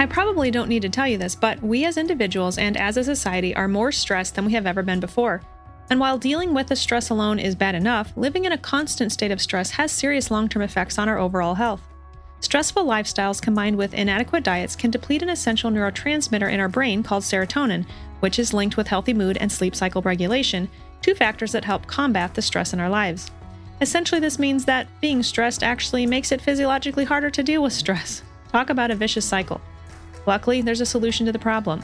I probably don't need to tell you this, but we as individuals and as a society are more stressed than we have ever been before. And while dealing with the stress alone is bad enough, living in a constant state of stress has serious long-term effects on our overall health. Stressful lifestyles combined with inadequate diets can deplete an essential neurotransmitter in our brain called serotonin, which is linked with healthy mood and sleep cycle regulation, two factors that help combat the stress in our lives. Essentially, this means that being stressed actually makes it physiologically harder to deal with stress. Talk about a vicious cycle. Luckily, there's a solution to the problem.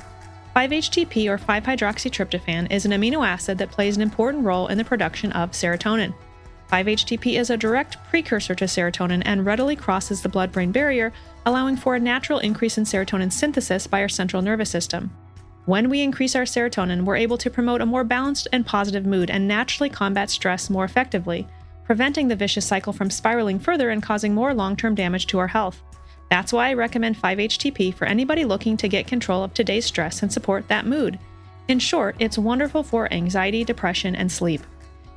5-HTP or 5-hydroxytryptophan is an amino acid that plays an important role in the production of serotonin. 5-HTP is a direct precursor to serotonin and readily crosses the blood-brain barrier, allowing for a natural increase in serotonin synthesis by our central nervous system. When we increase our serotonin, we're able to promote a more balanced and positive mood and naturally combat stress more effectively, preventing the vicious cycle from spiraling further and causing more long-term damage to our health. That's why I recommend 5-HTP for anybody looking to get control of today's stress and support that mood. In short, it's wonderful for anxiety, depression, and sleep.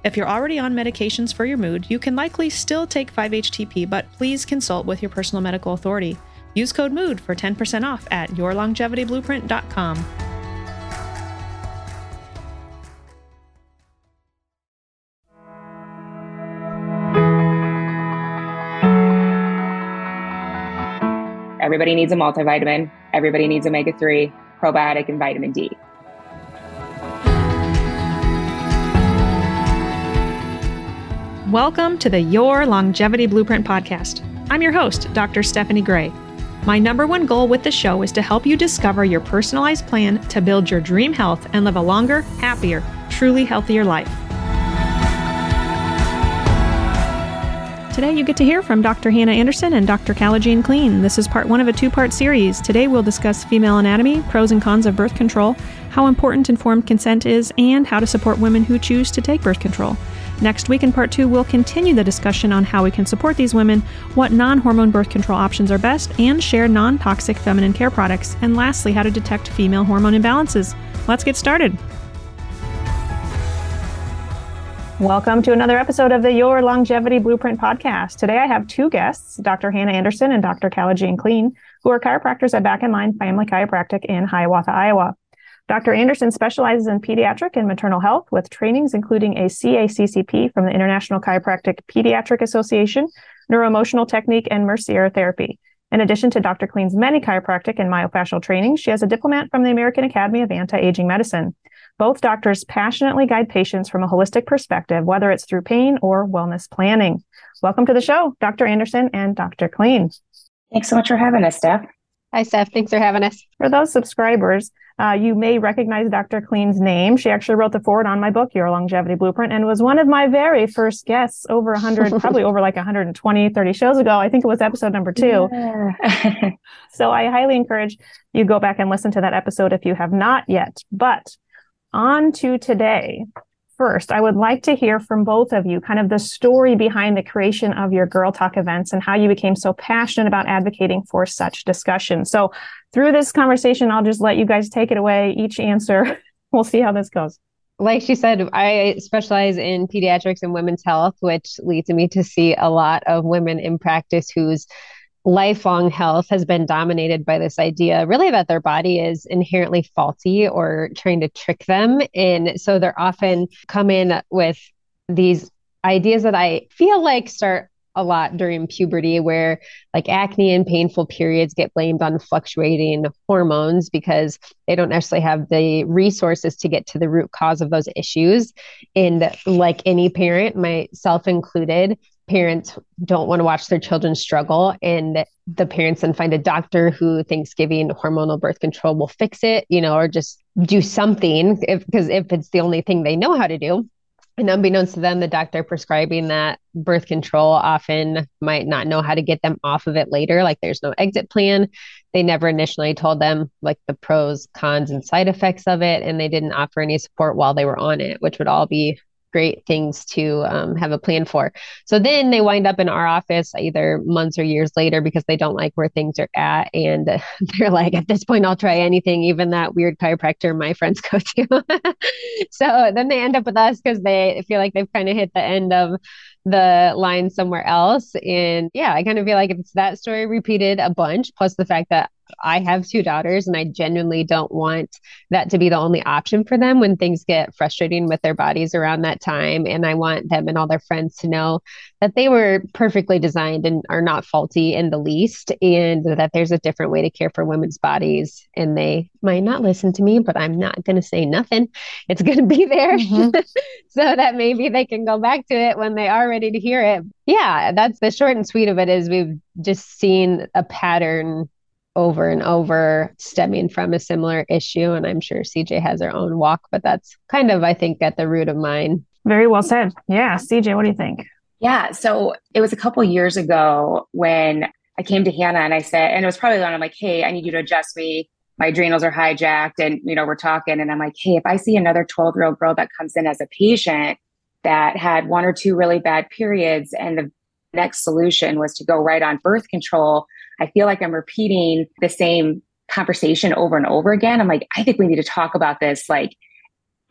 If you're already on medications for your mood, you can likely still take 5-HTP, but please consult with your personal medical authority. Use code MOOD for 10% off at yourlongevityblueprint.com. Everybody needs a multivitamin. Everybody needs omega-3, probiotic, and vitamin D. Welcome to the Your Longevity Blueprint Podcast. I'm your host, Dr. Stephanie Gray. My number one goal with the show is to help you discover your personalized plan to build your dream health and live a longer, happier, truly healthier life. Today, you get to hear from Dr. Hannah Anderson and Dr. Kala-Jean Klein. This is part one of a two-part series. Today, we'll discuss female anatomy, pros and cons of birth control, how important informed consent is, and how to support women who choose to take birth control. Next week in part two, we'll continue the discussion on how we can support these women, what non-hormone birth control options are best, and share non-toxic feminine care products. And lastly, how to detect female hormone imbalances. Let's get started. Welcome to another episode of the Your Longevity Blueprint Podcast. Today I have two guests, Dr. Hannah Anderson and Dr. Kala-Jean Klein, who are chiropractors at Back in Line Family Chiropractic in Hiawatha, Iowa. Dr. Anderson specializes in pediatric and maternal health with trainings including a CACCP from the International Chiropractic Pediatric Association, Neuroemotional Technique, and Mercier Therapy. In addition to Dr. Klein's many chiropractic and myofascial trainings, she has a diplomat from the American Academy of Anti-Aging Medicine. Both doctors passionately guide patients from a holistic perspective, whether it's through pain or wellness planning. Welcome to the show, Dr. Anderson and Dr. Klein. Thanks so much for having us, Steph. Hi, Steph. Thanks for having us. For those subscribers, you may recognize Dr. Klein's name. She actually wrote the foreword on my book, Your Longevity Blueprint, and was one of my very first guests over 100, probably over like 120, 30 shows ago. I think it was episode number 2. Yeah. So I highly encourage you go back and listen to that episode if you have not yet. But on to today. First, I would like to hear from both of you kind of the story behind the creation of your Girl Talk events and how you became so passionate about advocating for such discussion. So through this conversation, I'll just let you guys take it away. Each answer. We'll see how this goes. Like she said, I specialize in pediatrics and women's health, which leads me to see a lot of women in practice whose lifelong health has been dominated by this idea, really, that their body is inherently faulty or trying to trick them. And so they're often come in with these ideas that I feel like start a lot during puberty, where like acne and painful periods get blamed on fluctuating hormones because they don't necessarily have the resources to get to the root cause of those issues. And like any parent, myself included, parents don't want to watch their children struggle, and the parents then find a doctor who thinks giving hormonal birth control will fix it, you know, or just do something because if it's the only thing they know how to do. And unbeknownst to them, the doctor prescribing that birth control often might not know how to get them off of it later. Like there's no exit plan. They never initially told them like the pros, cons, and side effects of it. And they didn't offer any support while they were on it, which would all be great things to have a plan for. So then they wind up in our office either months or years later because they don't like where things are at. And they're like, at this point, I'll try anything, even that weird chiropractor my friends go to. So then they end up with us because they feel like they've kind of hit the end of the line somewhere else. And yeah, I kind of feel like it's that story repeated a bunch, plus the fact that I have two daughters, and I genuinely don't want that to be the only option for them when things get frustrating with their bodies around that time. And I want them and all their friends to know that they were perfectly designed and are not faulty in the least, and that there's a different way to care for women's bodies. And they might not listen to me, but I'm not going to say nothing. It's going to be there so that maybe they can go back to it when they are ready to hear it. Yeah, that's the short and sweet of it. Is we've just seen a pattern over and over stemming from a similar issue. And I'm sure CJ has her own walk, but that's kind of, I think, at the root of mine. Very well said. Yeah. CJ, what do you think? Yeah. So it was a couple years ago when I came to Hannah and I said, and it was probably when I'm like, hey, I need you to adjust me. My adrenals are hijacked. And, you know, we're talking and I'm like, hey, if I see another 12-year-old girl that comes in as a patient that had one or two really bad periods and the next solution was to go right on birth control, I feel like I'm repeating the same conversation over and over again. I'm like, I think we need to talk about this like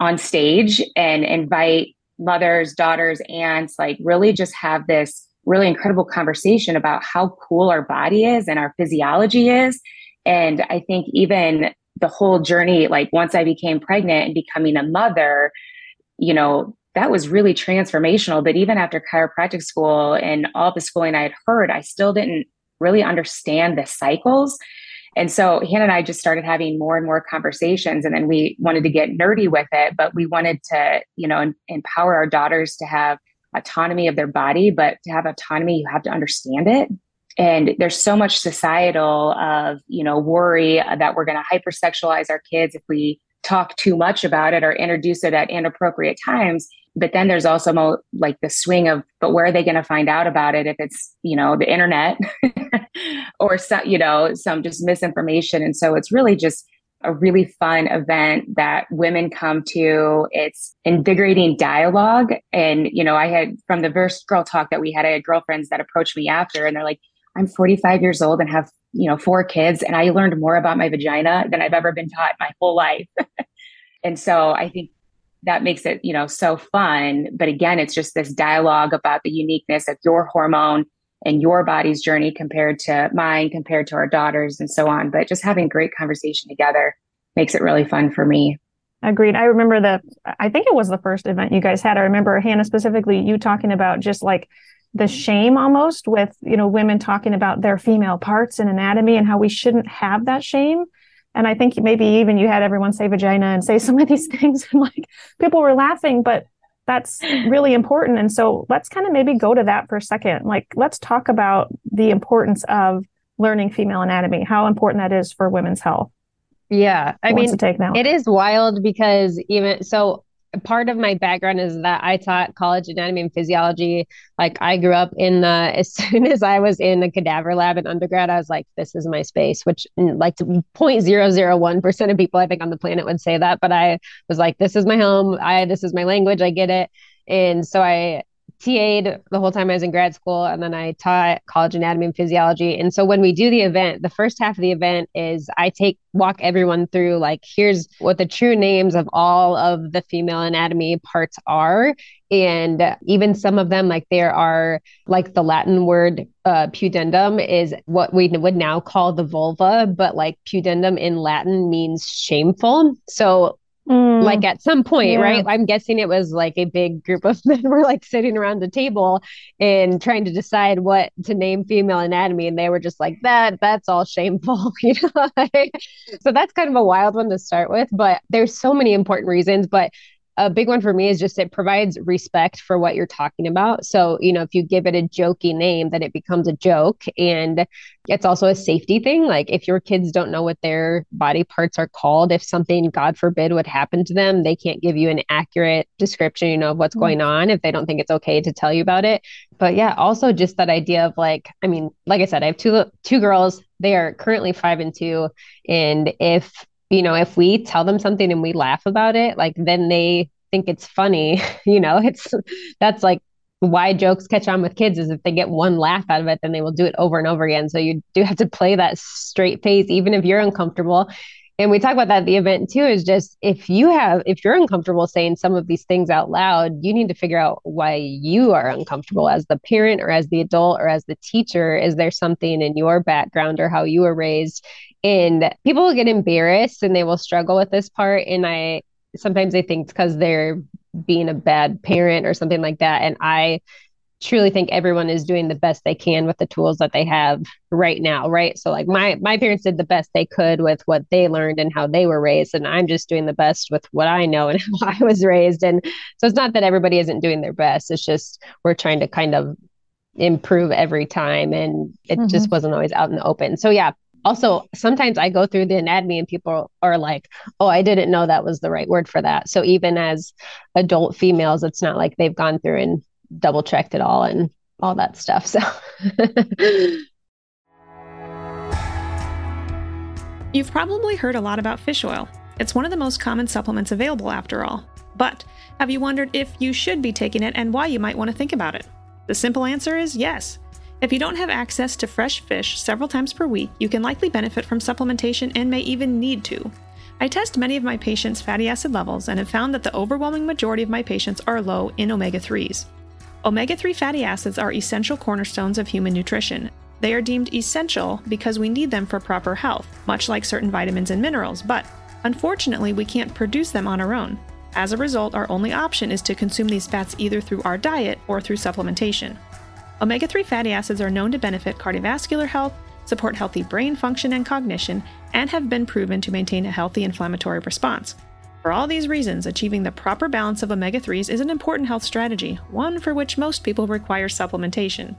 on stage and invite mothers, daughters, aunts, like really just have this really incredible conversation about how cool our body is and our physiology is. And I think even the whole journey, like once I became pregnant and becoming a mother, you know, that was really transformational. But even after chiropractic school and all the schooling I had heard, I still didn't really understand the cycles. And so Hannah and I just started having more and more conversations. And then we wanted to get nerdy with it, but we wanted to, you know, empower our daughters to have autonomy of their body. But to have autonomy, you have to understand it. And there's so much societal of, you know, worry that we're going to hypersexualize our kids if we talk too much about it or introduce it at inappropriate times. But then there's also like the swing of, but where are they going to find out about it if it's, you know, the internet or some, you know, some just misinformation. And so it's really just a really fun event that women come to. It's invigorating dialogue. And, you know, I had from the first girl talk that we had, I had girlfriends that approached me after and they're like, I'm 45 years old and have, you know, 4 kids. And I learned more about my vagina than I've ever been taught my whole life. And so I think that makes it, you know, so fun. But again, it's just this dialogue about the uniqueness of your hormone and your body's journey compared to mine, compared to our daughters and so on. But just having great conversation together makes it really fun for me. Agreed. I remember I think it was the first event you guys had. I remember, Hannah, specifically you talking about just like the shame almost with, you know, women talking about their female parts and anatomy and how we shouldn't have that shame. And I think maybe even you had everyone say vagina and say some of these things and like people were laughing, but that's really important. And so let's kind of maybe go to that for a second. Like, let's talk about the importance of learning female anatomy, how important that is for women's health. Yeah. I mean, it is wild because even so, part of my background is that I taught college anatomy and physiology. Like I grew up as soon as I was in a cadaver lab in undergrad, I was like, this is my space, which like 0.001% of people I think on the planet would say that. But I was like, this is my home. This is my language. I get it. And so I TA'd the whole time I was in grad school. And then I taught college anatomy and physiology. And so when we do the event, the first half of the event is I walk everyone through like, here's what the true names of all of the female anatomy parts are. And even some of them, like there are like the Latin word pudendum is what we would now call the vulva, but like pudendum in Latin means shameful. So like at some point, yeah. Right? I'm guessing it was like a big group of men were like sitting around the table and trying to decide what to name female anatomy. And they were just like, that's all shameful. You know? So that's kind of a wild one to start with, but there's so many important reasons. But a big one for me is just it provides respect for what you're talking about. So, you know, if you give it a jokey name, then it becomes a joke. And it's also a safety thing. Like if your kids don't know what their body parts are called, if something, God forbid, would happen to them, they can't give you an accurate description, you know, of what's going on if they don't think it's okay to tell you about it. But yeah, also just that idea of like, I mean, like I said, I have two girls. They are currently 5 and 2. And if we tell them something and we laugh about it, like then they think it's funny, you know, that's like why jokes catch on with kids is if they get one laugh out of it, then they will do it over and over again. So you do have to play that straight face, even if you're uncomfortable. And we talk about that at the event too, is just if you're uncomfortable saying some of these things out loud, you need to figure out why you are uncomfortable as the parent or as the adult or as the teacher. Is there something in your background or how you were raised? And people will get embarrassed and they will struggle with this part. And sometimes they think because they're being a bad parent or something like that. And I truly think everyone is doing the best they can with the tools that they have right now, right? So like my parents did the best they could with what they learned and how they were raised. And I'm just doing the best with what I know and how I was raised. And so it's not that everybody isn't doing their best. It's just, we're trying to kind of improve every time. And it just wasn't always out in the open. So yeah. Also, sometimes I go through the anatomy and people are like, oh, I didn't know that was the right word for that. So even as adult females, it's not like they've gone through and double checked it all and all that stuff. So you've probably heard a lot about fish oil. It's one of the most common supplements available after all. But have you wondered if you should be taking it and why you might want to think about it? The simple answer is yes. If you don't have access to fresh fish several times per week, you can likely benefit from supplementation and may even need to. I test many of my patients' fatty acid levels and have found that the overwhelming majority of my patients are low in omega-3s. Omega-3 fatty acids are essential cornerstones of human nutrition. They are deemed essential because we need them for proper health, much like certain vitamins and minerals, but unfortunately we can't produce them on our own. As a result, our only option is to consume these fats either through our diet or through supplementation. Omega-3 fatty acids are known to benefit cardiovascular health, support healthy brain function and cognition, and have been proven to maintain a healthy inflammatory response. For all these reasons, achieving the proper balance of omega-3s is an important health strategy, one for which most people require supplementation.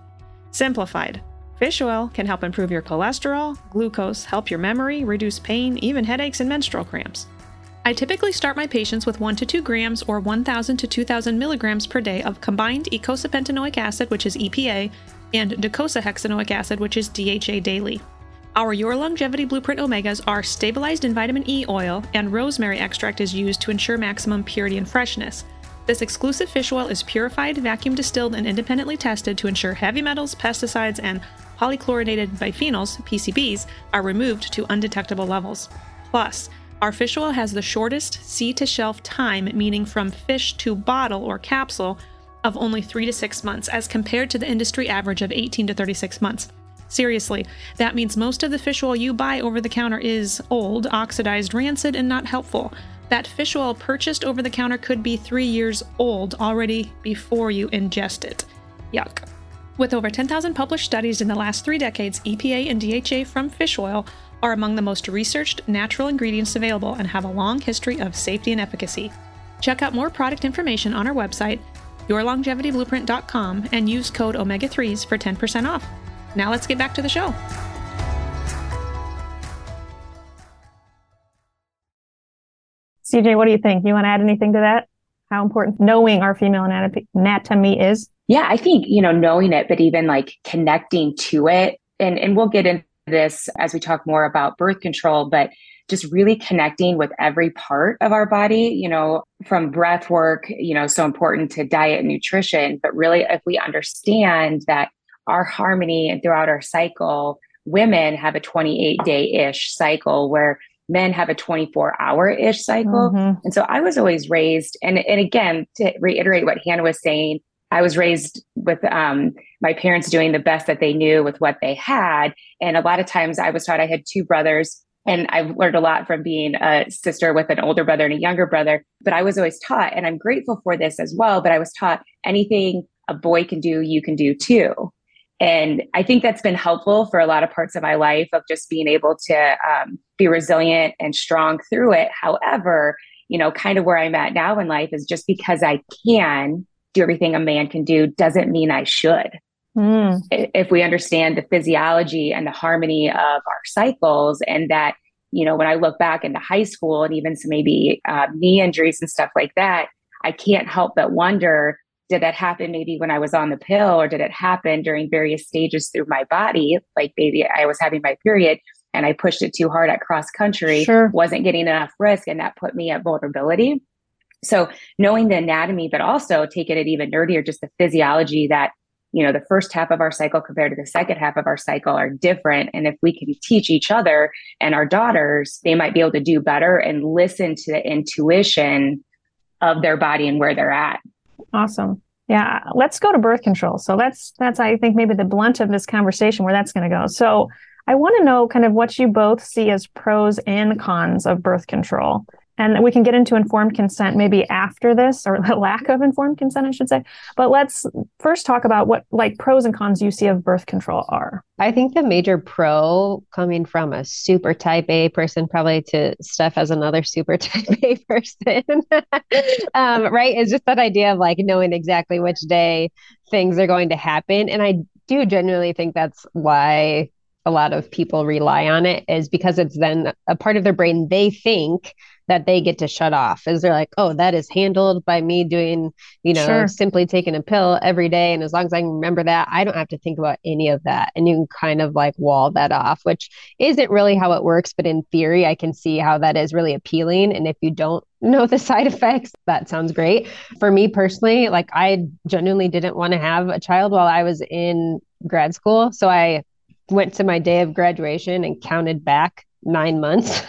Simplified, fish oil can help improve your cholesterol, glucose, help your memory, reduce pain, even headaches and menstrual cramps. I typically start my patients with 1 to 2 grams or 1,000 to 2,000 milligrams per day of combined eicosapentaenoic acid, which is EPA, and docosahexaenoic acid, which is DHA daily. Our Your Longevity Blueprint Omegas are stabilized in vitamin E oil, and rosemary extract is used to ensure maximum purity and freshness. This exclusive fish oil is purified, vacuum distilled, and independently tested to ensure heavy metals, pesticides, and polychlorinated biphenyls, PCBs, are removed to undetectable levels. Plus, our fish oil has the shortest sea-to-shelf time, meaning from fish to bottle or capsule, of only 3 to 6 months as compared to the industry average of 18 to 36 months. Seriously, that means most of the fish oil you buy over the counter is old, oxidized, rancid, and not helpful. That fish oil purchased over the counter could be 3 years old already before you ingest it. Yuck. With over 10,000 published studies in the last 3 decades, EPA and DHA from fish oil are among the most researched natural ingredients available and have a long history of safety and efficacy. Check out more product information on our website, yourlongevityblueprint.com, and use code omega-3s for 10% off. Now let's get back to the show. CJ, what do you think? You want to add anything to that? How important knowing our female anatomy is? Yeah, I think, knowing it, but even like connecting to it, and we'll get into this as we talk more about birth control, but just really connecting with every part of our body, from breath work, so important to diet and nutrition. But really, if we understand that our harmony and throughout our cycle, women have a 28-day-ish cycle where men have a 24-hour-ish cycle. Mm-hmm. And so I was always raised, and again, to reiterate what Hannah was saying, I was raised with my parents doing the best that they knew with what they had. And a lot of times I was taught, I had 2 brothers, and I've learned a lot from being a sister with an older brother and a younger brother, but I was always taught, and I'm grateful for this as well, but I was taught anything a boy can do, you can do too. And I think that's been helpful for a lot of parts of my life of just being able to be resilient and strong through it. However, kind of where I'm at now in life is just because I can do everything a man can do doesn't mean I should. If we understand the physiology and the harmony of our cycles, and that, when I look back into high school and even some maybe knee injuries and stuff like that, I can't help but wonder, did that happen maybe when I was on the pill, or did it happen during various stages through my body? Like maybe I was having my period and I pushed it too hard at cross country, wasn't getting enough risk, and that put me at vulnerability. So knowing the anatomy, but also taking it even nerdier, just the physiology that you know, the first half of our cycle compared to the second half of our cycle are different. And if we can teach each other and our daughters, they might be able to do better and listen to the intuition of their body and where they're at. Awesome. Yeah. Let's go to birth control. So that's, I think, maybe the blunt of this conversation where that's going to go. So I want to know kind of what you both see as pros and cons of birth control. And we can get into informed consent maybe after this, or the lack of informed consent, I should say. But let's first talk about what like pros and cons you see of birth control are. I think the major pro, coming from a super type A person, probably to Steph as another super type A person, right? It's just that idea of like knowing exactly which day things are going to happen. And I do genuinely think that's why a lot of people rely on it, is because it's then a part of their brain they think that they get to shut off, is they're like, oh, that is handled by me doing, you know, sure, simply taking a pill every day. And as long as I can remember that, I don't have to think about any of that. And you can kind of like wall that off, which isn't really how it works. But in theory, I can see how that is really appealing. And if you don't know the side effects, that sounds great. For me personally, like I genuinely didn't want to have a child while I was in grad school. So I went to my day of graduation and counted back 9 months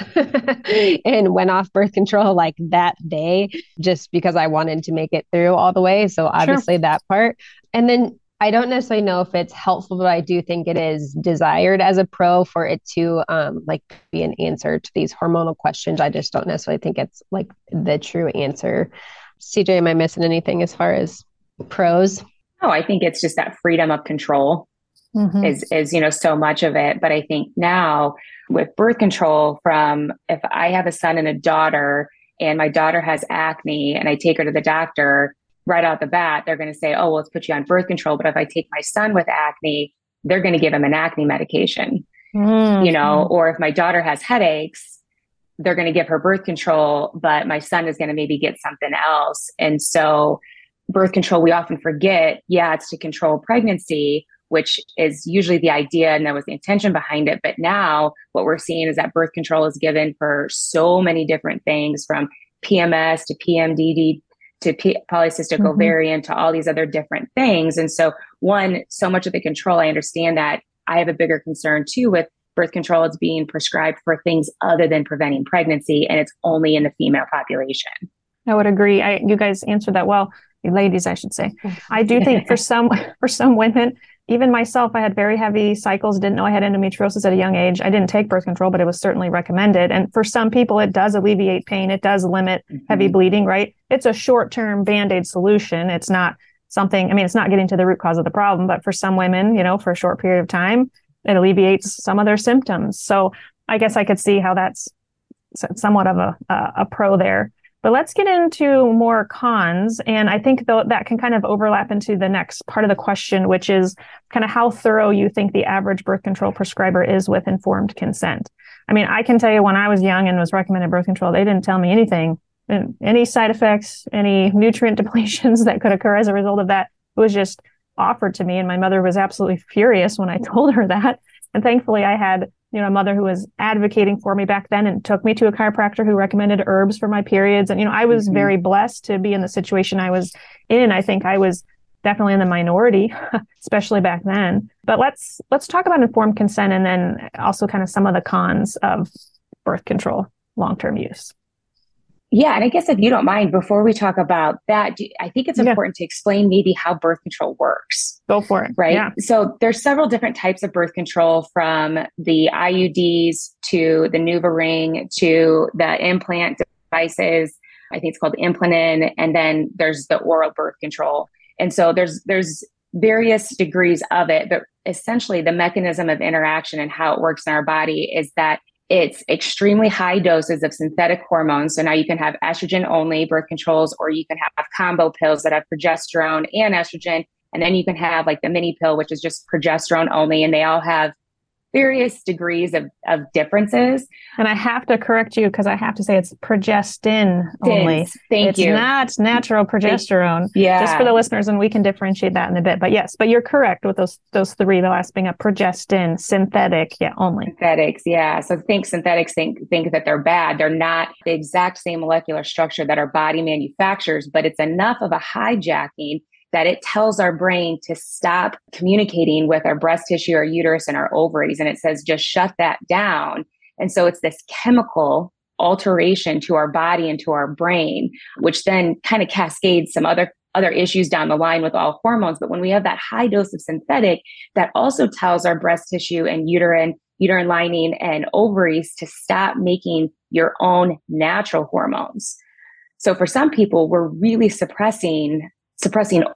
and went off birth control like that day, just because I wanted to make it through all the way. So obviously sure, that part. And then I don't necessarily know if it's helpful, but I do think it is desired as a pro for it to like be an answer to these hormonal questions. I just don't necessarily think it's like the true answer. CJ, am I missing anything as far as pros? Oh, I think it's just that freedom of control. Mm-hmm. Is, you know, so much of it. But I think now with birth control, from if I have a son and a daughter and my daughter has acne and I take her to the doctor, right out the bat, they're going to say, oh, well, let's put you on birth control. But if I take my son with acne, they're going to give him an acne medication, mm-hmm, you know, or if my daughter has headaches, they're going to give her birth control, but my son is going to maybe get something else. And so birth control, we often forget, yeah, it's to control pregnancy, which is usually the idea and that was the intention behind it. But now what we're seeing is that birth control is given for so many different things, from PMS to PMDD to polycystic mm-hmm. ovarian to all these other different things. And so one, so much of the control, I understand that. I have a bigger concern too with birth control. It's being prescribed for things other than preventing pregnancy, and it's only in the female population. I would agree. You guys answered that well. Ladies, I should say. I do think for some women, even myself, I had very heavy cycles, didn't know I had endometriosis at a young age. I didn't take birth control, but it was certainly recommended. And for some people, it does alleviate pain. It does limit mm-hmm. heavy bleeding, right? It's a short-term Band-Aid solution. It's not something, I mean, it's not getting to the root cause of the problem, but for some women, you know, for a short period of time, it alleviates some of their symptoms. So I guess I could see how that's somewhat of a pro there. But let's get into more cons. And I think though that can kind of overlap into the next part of the question, which is kind of how thorough you think the average birth control prescriber is with informed consent. I mean, I can tell you when I was young and was recommended birth control, they didn't tell me anything, any side effects, any nutrient depletions that could occur as a result of that. It was just offered to me. And my mother was absolutely furious when I told her that. And thankfully I had, you know, a mother who was advocating for me back then and took me to a chiropractor who recommended herbs for my periods. And, you know, I was mm-hmm. very blessed to be in the situation I was in. I think I was definitely in the minority, especially back then. But let's talk about informed consent and then also kind of some of the cons of birth control long-term use. Yeah. And I guess if you don't mind, before we talk about that, I think it's important to explain maybe how birth control works. Go for it. Right. Yeah. So there's several different types of birth control, from the IUDs to the NuvaRing to the implant devices. I think it's called Implanon. And then there's the oral birth control. And so there's various degrees of it, but essentially the mechanism of interaction and how it works in our body is that it's extremely high doses of synthetic hormones. So now you can have estrogen only birth controls, or you can have combo pills that have progesterone and estrogen. And then you can have like the mini pill, which is just progesterone only. And they all have various degrees of differences. And I have to correct you, because I have to say it's progestin only. Thank you. It's not natural progesterone. Yeah. Just for the listeners, and we can differentiate that in a bit. But yes, but you're correct with those three, the last being a progestin, synthetic, yeah, only. Synthetics, yeah. So synthetics think that they're bad. They're not the exact same molecular structure that our body manufactures, but it's enough of a hijacking that it tells our brain to stop communicating with our breast tissue, our uterus, and our ovaries. And it says, just shut that down. And so it's this chemical alteration to our body and to our brain, which then kind of cascades some other issues down the line with all hormones. But when we have that high dose of synthetic, that also tells our breast tissue and uterine lining and ovaries to stop making your own natural hormones. So for some people, we're really suppressing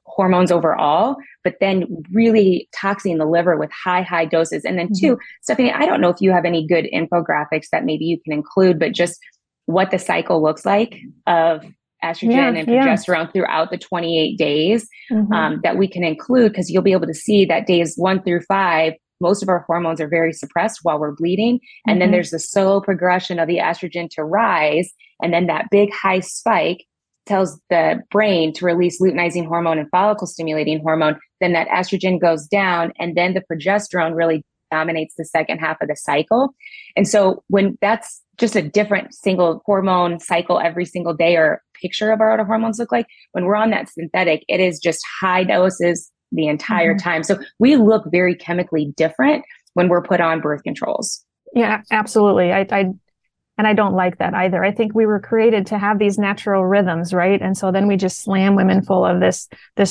hormones overall, but then really toxing the liver with high doses. And then two, Stephanie, I don't know if you have any good infographics that maybe you can include, but just what the cycle looks like of estrogen and progesterone throughout the 28 days that we can include, because you'll be able to see that days 1 through 5, most of our hormones are very suppressed while we're bleeding. And then there's the slow progression of the estrogen to rise. And then that big high spike tells the brain to release luteinizing hormone and follicle stimulating hormone. Then that estrogen goes down, and then the progesterone really dominates the second half of the cycle. And so when that's just a different single hormone cycle every single day, or picture of our other hormones look like, when we're on that synthetic, it is just high doses the entire time. So we look very chemically different when we're put on birth controls. Yeah, absolutely. And I don't like that either. I think we were created to have these natural rhythms, right? And so then we just slam women full of this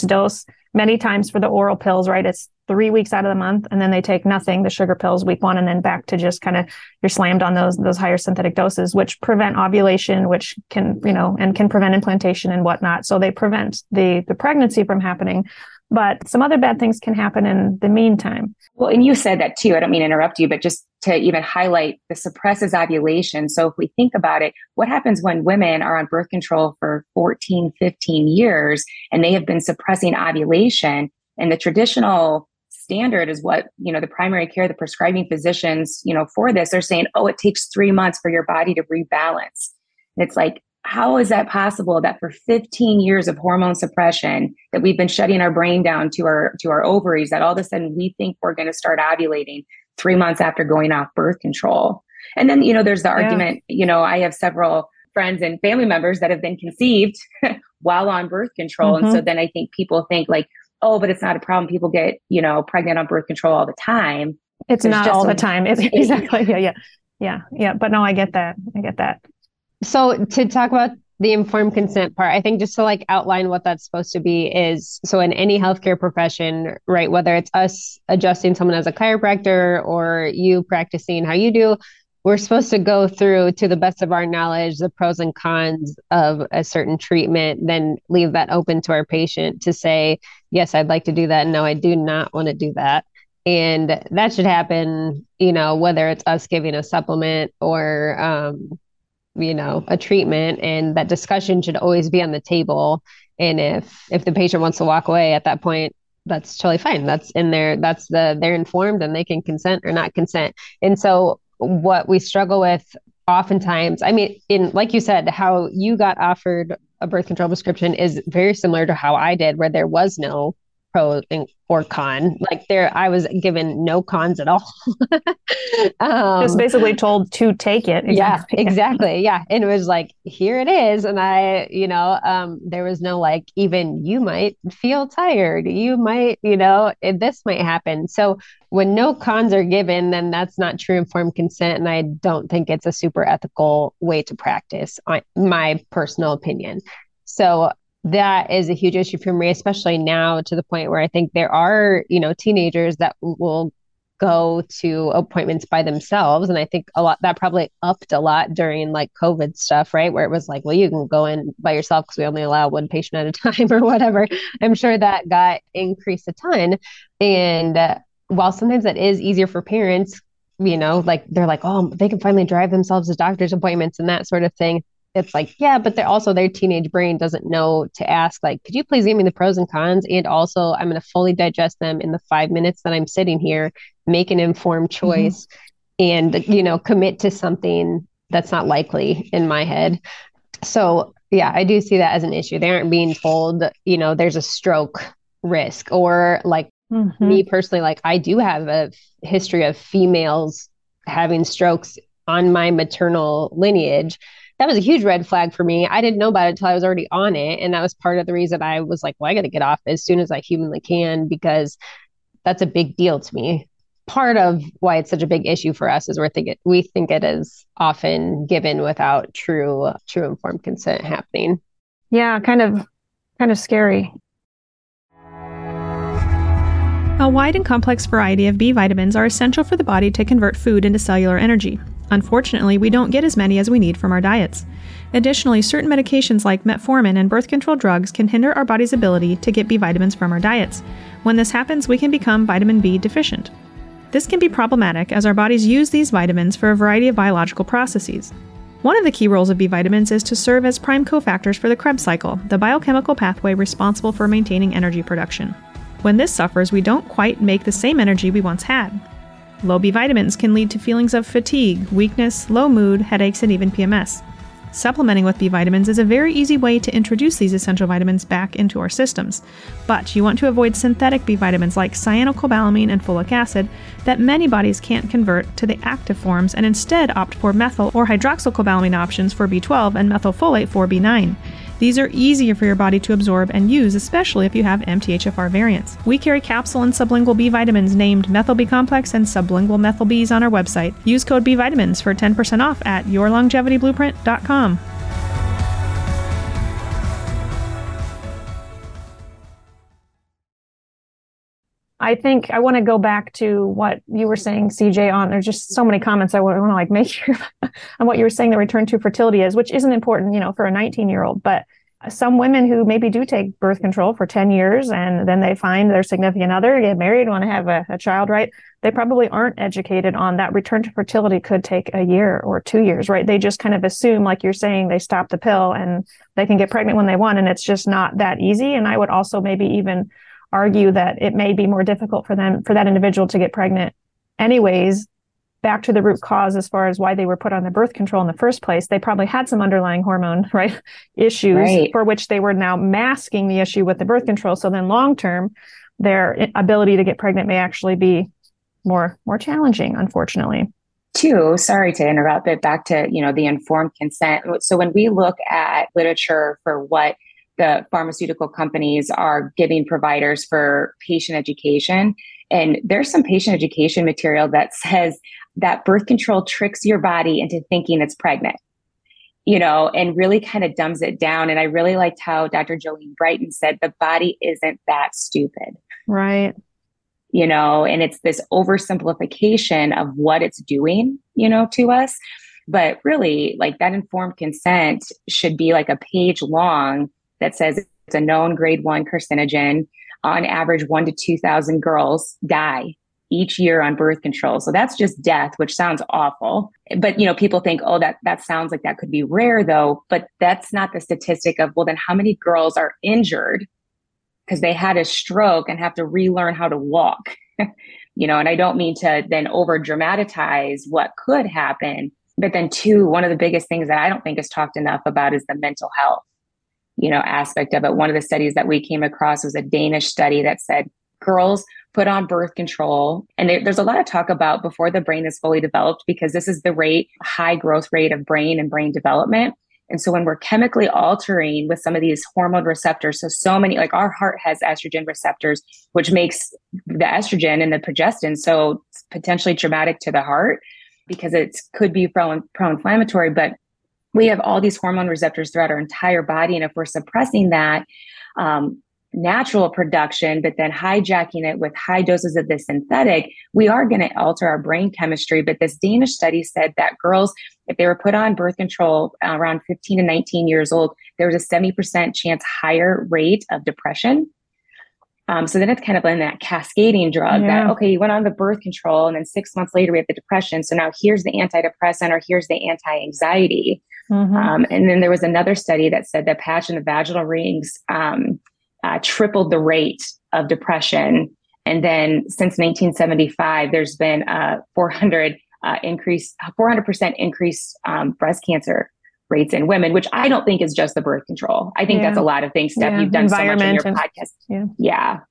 dose. Many times for the oral pills, right? It's 3 weeks out of the month, and then they take nothing, the sugar pills week 1, and then back to just kind of, you're slammed on those higher synthetic doses, which prevent ovulation, which can, and can prevent implantation and whatnot. So they prevent the pregnancy from happening. But some other bad things can happen in the meantime. Well, and you said that too. I don't mean to interrupt you, but just to even highlight, the suppresses ovulation. So if we think about it, what happens when women are on birth control for 14, 15 years, and they have been suppressing ovulation? And the traditional standard is what, the primary care, the prescribing physicians, for this, they're saying, oh, it takes 3 months for your body to rebalance. And it's like, how is that possible that for 15 years of hormone suppression, that we've been shutting our brain down to our ovaries, that all of a sudden we think we're going to start ovulating 3 months after going off birth control? And then, there's the argument, I have several friends and family members that have been conceived while on birth control. And so then I think people think like, oh, but it's not a problem. People get, pregnant on birth control all the time. It's not all the time. Exactly. Yeah. But no, I get that. So to talk about the informed consent part, I think just to outline what that's supposed to be is, so in any healthcare profession, right, whether it's us adjusting someone as a chiropractor or you practicing how you do, we're supposed to go through, to the best of our knowledge, the pros and cons of a certain treatment, then leave that open to our patient to say, yes, I'd like to do that. And no, I do not want to do that. And that should happen, whether it's us giving a supplement or, a treatment, and that discussion should always be on the table. And if the patient wants to walk away at that point, that's totally fine. That's in there. They're informed and they can consent or not consent. And so what we struggle with oftentimes, like you said, how you got offered a birth control prescription is very similar to how I did, where there was no pro or con. I was given no cons at all. Just basically told to take it. Exactly. Yeah. And it was like, here it is. And I, there was no even you might feel tired. You might, this might happen. So when no cons are given, then that's not true informed consent. And I don't think it's a super ethical way to practice, my personal opinion. So that is a huge issue for me, especially now, to the point where I think there are, teenagers that will go to appointments by themselves. And I think a lot, that probably upped a lot during COVID stuff, right? Where it was well, you can go in by yourself because we only allow one patient at a time or whatever. I'm sure that got increased a ton. And while sometimes that is easier for parents, they're like, oh, they can finally drive themselves to doctor's appointments and that sort of thing. It's but they're also, their teenage brain doesn't know to ask, could you please give me the pros and cons? And also, I'm going to fully digest them in the 5 minutes that I'm sitting here, make an informed choice and, commit to something that's not likely in my head. So yeah, I do see that as an issue. They aren't being told, there's a stroke risk, or me personally, I do have a history of females having strokes on my maternal lineage. that was a huge red flag for me. I didn't know about it until I was already on it. And that was part of the reason I was like, well, I got to get off as soon as I humanly can, because that's a big deal to me. Part of why it's such a big issue for us is we think it is often given without true informed consent happening. Yeah, kind of scary. A wide and complex variety of B vitamins are essential for the body to convert food into cellular energy. Unfortunately, we don't get as many as we need from our diets. Additionally, certain medications like metformin and birth control drugs can hinder our body's ability to get B vitamins from our diets. When this happens, we can become vitamin B deficient. This can be problematic as our bodies use these vitamins for a variety of biological processes. One of the key roles of B vitamins is to serve as prime cofactors for the Krebs cycle, the biochemical pathway responsible for maintaining energy production. When this suffers, we don't quite make the same energy we once had. Low B vitamins can lead to feelings of fatigue, weakness, low mood, headaches, and even PMS. Supplementing with B vitamins is a very easy way to introduce these essential vitamins back into our systems, but you want to avoid synthetic B vitamins like cyanocobalamin and folic acid that many bodies can't convert to the active forms, and instead opt for methyl or hydroxycobalamin options for B12 and methylfolate for B9. These are easier for your body to absorb and use, especially if you have MTHFR variants. We carry capsule and sublingual B vitamins named Methyl B Complex and Sublingual Methyl Bs on our website. Use code B Vitamins for 10% off at yourlongevityblueprint.com. I think I want to go back to what you were saying, CJ, on there's just so many comments I want to like make sure on what you were saying the return to fertility is, which isn't important, you know, for a 19-year-old, but some women who maybe do take birth control for 10 years and then they find their significant other, get married, want to have a child, right? They probably aren't educated on that return to fertility could take a year or 2 years, right? They just kind of assume, like you're saying, they stop the pill and they can get pregnant when they want, and it's just not that easy. And I would also maybe even argue that it may be more difficult for them, for that individual to get pregnant anyways. Back to the root cause as far as why they were put on the birth control in the first place, they probably had some underlying hormone issues, right, for which they were now masking the issue with the birth control. So then long term, their ability to get pregnant may actually be more challenging, unfortunately. Too, sorry to interrupt, but back to, you know, the informed consent. So when we look at literature for what the pharmaceutical companies are giving providers for patient education, and there's some patient education material that says that birth control tricks your body into thinking it's pregnant, you know, and really kind of dumbs it down. And I really liked how Dr. Jolene Brighton said, the body isn't that stupid. Right. You know, and it's this oversimplification of what it's doing, you know, to us. But really, like, that informed consent should be like a page long that says it's a known grade 1 carcinogen. On average, 1 to 2,000 girls die each year on birth control. So that's just death, which sounds awful. But, you know, people think, oh, that sounds like that could be rare though. But that's not the statistic of, well, then how many girls are injured because they had a stroke and have to relearn how to walk, you know? And I don't mean to then over dramatize what could happen, but then too, one of the biggest things that I don't think is talked enough about is the mental health, you know, aspect of it. One of the studies that we came across was a Danish study that said girls put on birth control. And there's a lot of talk about before the brain is fully developed, because this is the rate, high growth rate of brain and brain development. And so when we're chemically altering with some of these hormone receptors, so many, like our heart has estrogen receptors, which makes the estrogen and the progestin so potentially traumatic to the heart, because it could be pro-inflammatory, but we have all these hormone receptors throughout our entire body. And if we're suppressing that natural production, but then hijacking it with high doses of the synthetic, we are going to alter our brain chemistry. But this Danish study said that girls, if they were put on birth control around 15 to 19 years old, there was a 70% chance higher rate of depression. So then it's kind of in that cascading drug that, okay, you went on the birth control and then 6 months later we have the depression. So now here's the antidepressant or here's the anti-anxiety. Mm-hmm. And then there was another study that said that patch in the vaginal rings tripled the rate of depression. And then since 1975, there's been a 400% increase breast cancer rates in women, which I don't think is just the birth control. I think that's a lot of things, Steph. You've done so much in your podcast.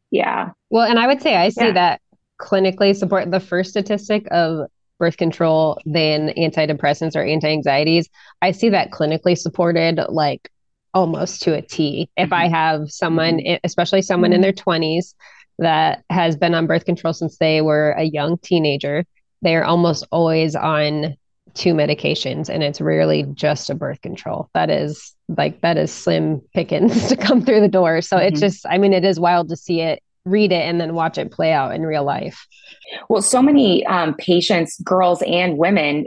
Well, and I would say I see that clinically support the first statistic of birth control than antidepressants or anti-anxieties. I see that clinically supported, like almost to a T. If I have someone, especially someone in their 20s that has been on birth control since they were a young teenager, they're almost always on two medications, and it's rarely just a birth control. That is slim pickings to come through the door. So it's just, I mean, it is wild to see it, read it, and then watch it play out in real life. Well, so many patients, girls and women,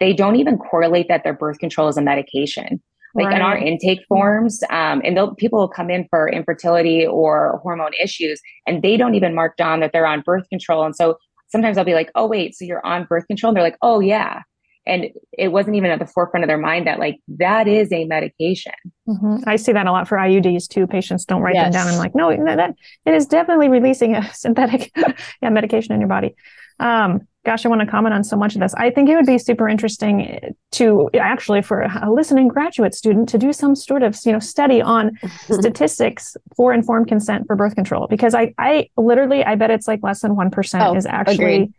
they don't even correlate that their birth control is a medication. Like right. In our intake forms, and people will come in for infertility or hormone issues, and they don't even mark down that they're on birth control. And so sometimes I'll be like, oh, wait, so you're on birth control? And they're like, oh, yeah. And it wasn't even at the forefront of their mind that like, that is a medication. Mm-hmm. I see that a lot for IUDs too. Patients don't write them down. I'm like, no, that it is definitely releasing a synthetic medication in your body. Gosh, I want to comment on so much of this. I think it would be super interesting to actually for a listening graduate student to do some sort of, study on statistics for informed consent for birth control, because I bet it's like less than 1% is actually agreed.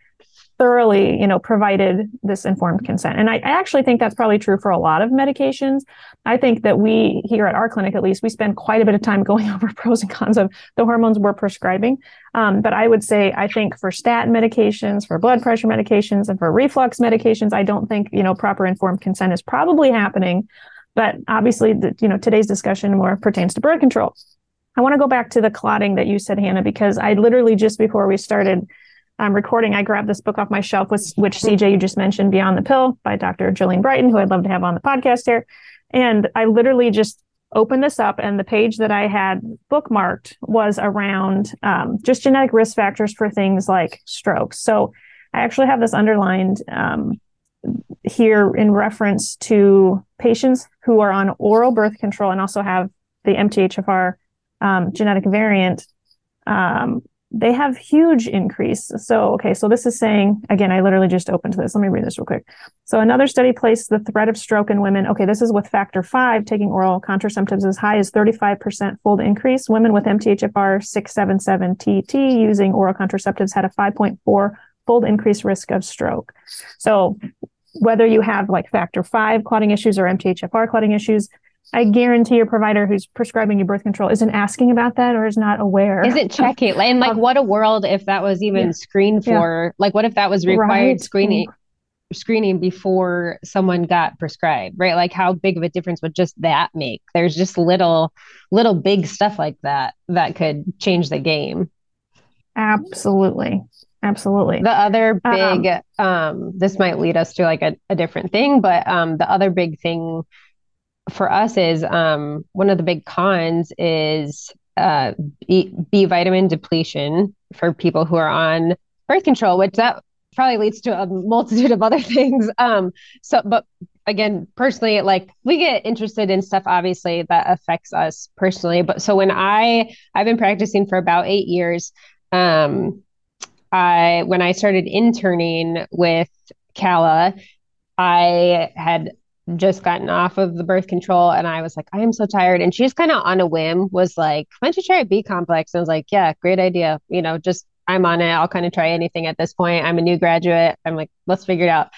Thoroughly, provided this informed consent. And I actually think that's probably true for a lot of medications. I think that we here at our clinic, at least, we spend quite a bit of time going over pros and cons of the hormones we're prescribing. But I would say, I think for statin medications, for blood pressure medications, and for reflux medications, I don't think, proper informed consent is probably happening. But obviously, today's discussion more pertains to birth control. I want to go back to the clotting that you said, Hannah, because I literally just before we started recording, I grabbed this book off my shelf, which CJ, you just mentioned, Beyond the Pill by Dr. Jolene Brighton, who I'd love to have on the podcast here. And I literally just opened this up, and the page that I had bookmarked was around just genetic risk factors for things like strokes. So I actually have this underlined here in reference to patients who are on oral birth control and also have the MTHFR genetic variant. They have huge increase. So this is saying, again, I literally just opened this. Let me read this real quick. So another study placed the threat of stroke in women. Okay, this is with factor 5, taking oral contraceptives as high as 35% fold increase. Women with MTHFR 677TT using oral contraceptives had a 5.4 fold increase risk of stroke. So whether you have like factor 5 clotting issues or MTHFR clotting issues, I guarantee your provider who's prescribing you birth control isn't asking about that or is not aware. Isn't checking. And like, what a world if that was even screened for, like, what if that was required screening before someone got prescribed, right? Like, how big of a difference would just that make? There's just little big stuff like that could change the game. Absolutely. Absolutely. The other big, this might lead us to like a different thing, but the other big thing for us is one of the big cons is B vitamin depletion for people who are on birth control, which that probably leads to a multitude of other things. But again, personally, like we get interested in stuff, obviously, that affects us personally. But so when I've been practicing for about 8 years, when I started interning with Kala, I had just gotten off of the birth control and I was like, I am so tired. And she just kind of on a whim was like, why don't you try a B complex? And I was like, yeah, great idea. I'm on it. I'll kind of try anything at this point. I'm a new graduate. I'm like, let's figure it out.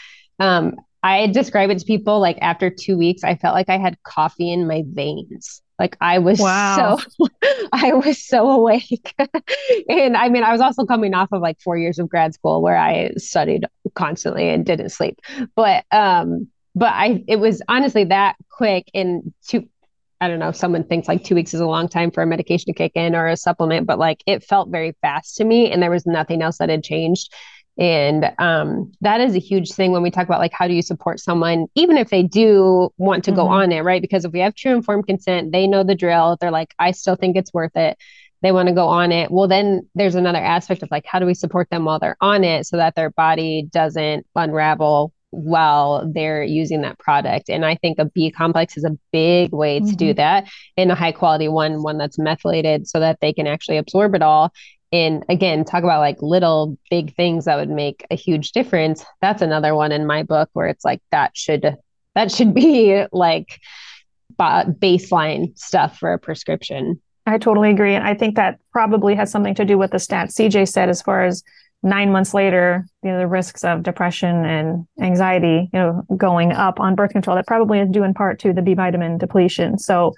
I describe it to people like after 2 weeks, I felt like I had coffee in my veins. Like I was so awake. And I mean, I was also coming off of like 4 years of grad school where I studied constantly and didn't sleep. But it was honestly that quick. And I don't know if someone thinks like 2 weeks is a long time for a medication to kick in or a supplement, but like it felt very fast to me and there was nothing else that had changed. And that is a huge thing when we talk about like, how do you support someone, even if they do want to go on it, right? Because if we have true informed consent, they know the drill. They're like, I still think it's worth it. They want to go on it. Well, then there's another aspect of like, how do we support them while they're on it so that their body doesn't unravel while they're using that product. And I think a B complex is a big way to do that, and a high quality one that's methylated so that they can actually absorb it all. And again, talk about like little big things that would make a huge difference. That's another one in my book where it's like, that should be like baseline stuff for a prescription. I totally agree. And I think that probably has something to do with the stats CJ said, as far as 9 months later, the risks of depression and anxiety, going up on birth control, that probably is due in part to the B vitamin depletion. So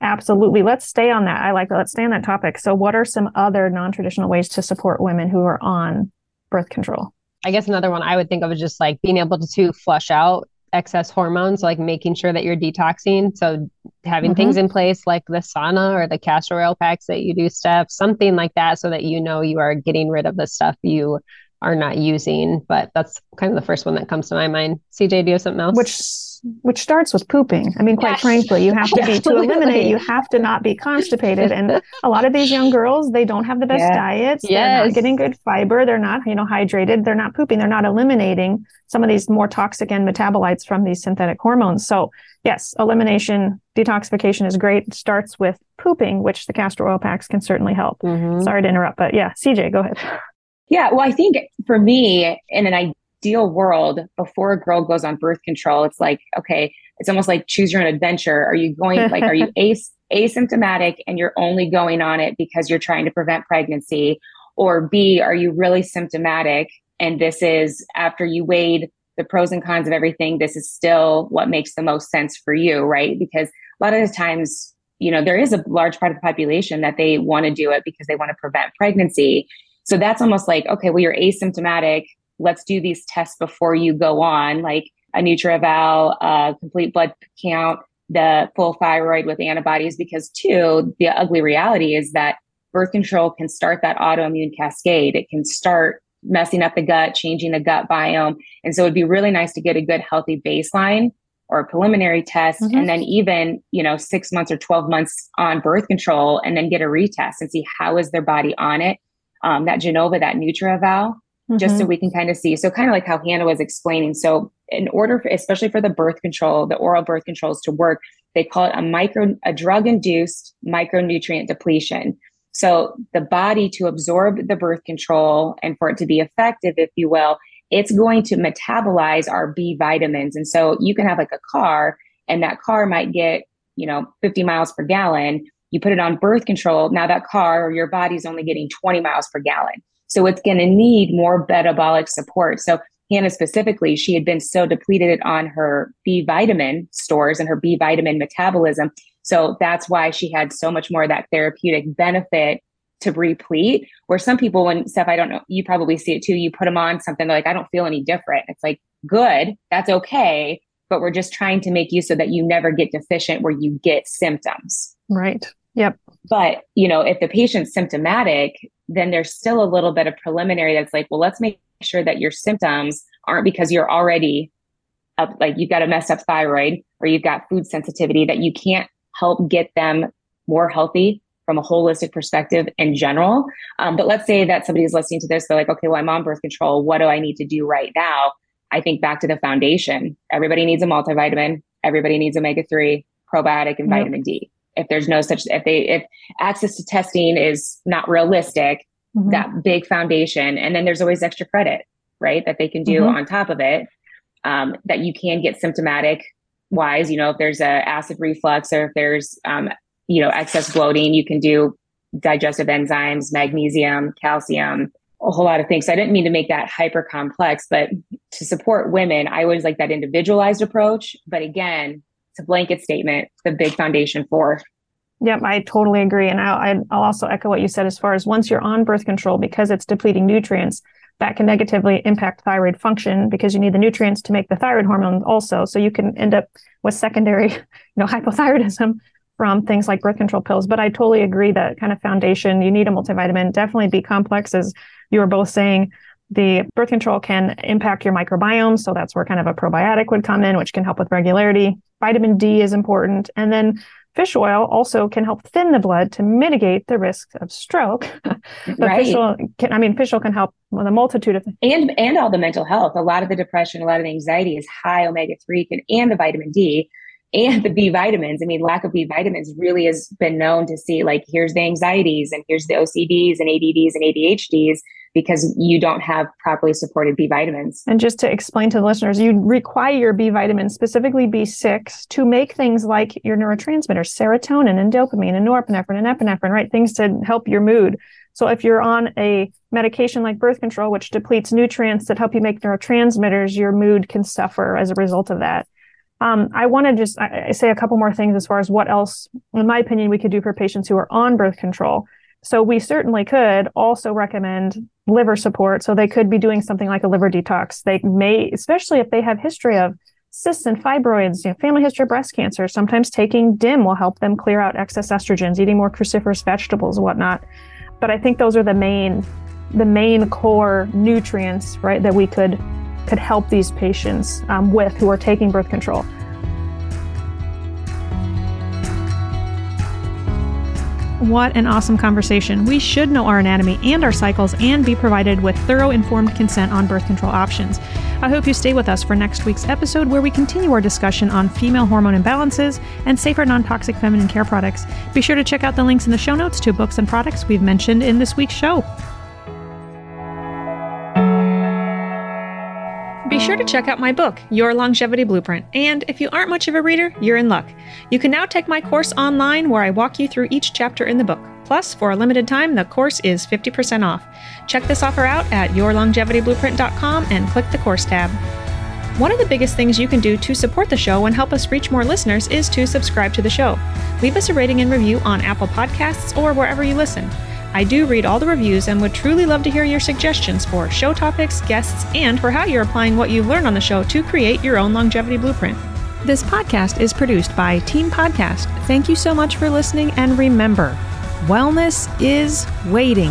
absolutely. Let's stay on that. Let's stay on that topic. So what are some other non-traditional ways to support women who are on birth control? I guess another one I would think of is just being able to flush out excess hormones, making sure that you're detoxing. So having things in place like the sauna or the castor oil packs that you do, Steph, something like that, so that you are getting rid of the stuff you are not using. But that's kind of the first one that comes to my mind. CJ, do you have something else? Which starts with pooping. I mean, quite frankly, you have to be, to eliminate, you have to not be constipated. And a lot of these young girls, they don't have the best diets. They're not getting good fiber. They're not, hydrated. They're not pooping. They're not eliminating some of these more toxic end metabolites from these synthetic hormones. So yes, elimination, detoxification is great. It starts with pooping, which the castor oil packs can certainly help. Sorry to interrupt, but yeah, CJ, go ahead. Yeah. Well, I think for me, in an ideal world, before a girl goes on birth control, it's like, okay, it's almost like choose your own adventure. Are you going, are you asymptomatic and you're only going on it because you're trying to prevent pregnancy? Or B, are you really symptomatic? And this is, after you weighed the pros and cons of everything, this is still what makes the most sense for you, right? Because a lot of the times, there is a large part of the population that they want to do it because they want to prevent pregnancy. So that's almost like, okay, well, you're asymptomatic. Let's do these tests before you go on, like a NutraVal, complete blood count, the full thyroid with antibodies, because too, the ugly reality is that birth control can start that autoimmune cascade. It can start messing up the gut, changing the gut biome. And so it'd be really nice to get a good, healthy baseline or a preliminary test. And then even, 6 months or 12 months on birth control, and then get a retest and see how is their body on it. That Genova, that NutraVal, just so we can kind of see. So kind of like how Hannah was explaining. So in order for, especially for the birth control, the oral birth controls to work, they call it a drug-induced micronutrient depletion. So the body, to absorb the birth control and for it to be effective, if you will, it's going to metabolize our B vitamins. And so you can have like a car, and that car might get, 50 miles per gallon. You put it on birth control. Now that car or your body's only getting 20 miles per gallon. So it's going to need more metabolic support. So Hannah specifically, she had been so depleted on her B vitamin stores and her B vitamin metabolism. So that's why she had so much more of that therapeutic benefit to replete, where some people, when Steph, I don't know, you probably see it too. You put them on something, they're like, I don't feel any different. It's like, good, that's okay. But we're just trying to make you so that you never get deficient where you get symptoms. Right. Yep. But, if the patient's symptomatic, then there's still a little bit of preliminary that's like, well, let's make sure that your symptoms aren't because you're already up, like you've got a messed up thyroid or you've got food sensitivity, that you can't help get them more healthy from a holistic perspective in general. But let's say that somebody's listening to this, they're like, okay, well, I'm on birth control. What do I need to do right now? I think back to the foundation. Everybody needs a multivitamin. Everybody needs omega-3, probiotic, and vitamin D. If there's no such, if access to testing is not realistic, that big foundation, and then there's always extra credit, right? That they can do on top of it, that you can get symptomatic wise, if there's a acid reflux or if there's, excess bloating, you can do digestive enzymes, magnesium, calcium, a whole lot of things. So I didn't mean to make that hyper complex, but to support women, I always like that individualized approach. But again, it's a blanket statement, the big foundation for. Yep, I totally agree. And I'll also echo what you said as far as once you're on birth control, because it's depleting nutrients, that can negatively impact thyroid function because you need the nutrients to make the thyroid hormone also. So you can end up with secondary, hypothyroidism from things like birth control pills. But I totally agree that kind of foundation, you need a multivitamin, definitely B complex, as you were both saying. The birth control can impact your microbiome. So that's where kind of a probiotic would come in, which can help with regularity. Vitamin D is important. And then fish oil also can help thin the blood to mitigate the risk of stroke. But right. Fish oil can help with a multitude of things. And all the mental health. A lot of the depression, a lot of the anxiety is high omega-3 and the vitamin D and the B vitamins. I mean, lack of B vitamins really has been known to see, like, here's the anxieties and here's the OCDs and ADDs and ADHDs. Because you don't have properly supported B vitamins. And just to explain to the listeners, you require your B vitamins, specifically B6, to make things like your neurotransmitters, serotonin and dopamine and norepinephrine and epinephrine, right? Things to help your mood. So if you're on a medication like birth control, which depletes nutrients that help you make neurotransmitters, your mood can suffer as a result of that. I want to just say a couple more things as far as what else, in my opinion, we could do for patients who are on birth control. So we certainly could also recommend liver support. So they could be doing something like a liver detox. They may, especially if they have history of cysts and fibroids, family history of breast cancer, sometimes taking DIM will help them clear out excess estrogens, eating more cruciferous vegetables and whatnot. But I think those are the main core nutrients, right, that we could help these patients with who are taking birth control. What an awesome conversation. We should know our anatomy and our cycles and be provided with thorough informed consent on birth control options. I hope you stay with us for next week's episode where we continue our discussion on female hormone imbalances and safer non-toxic feminine care products. Be sure to check out the links in the show notes to books and products we've mentioned in this week's show. Be sure to check out my book, Your Longevity Blueprint, and if you aren't much of a reader, you're in luck. You can now take my course online where I walk you through each chapter in the book. Plus, for a limited time, the course is 50% off. Check this offer out at yourlongevityblueprint.com and click the course tab. One of the biggest things you can do to support the show and help us reach more listeners is to subscribe to the show. Leave us a rating and review on Apple Podcasts or wherever you listen. I do read all the reviews and would truly love to hear your suggestions for show topics, guests, and for how you're applying what you've learned on the show to create your own longevity blueprint. This podcast is produced by Team Podcast. Thank you so much for listening, and remember, wellness is waiting.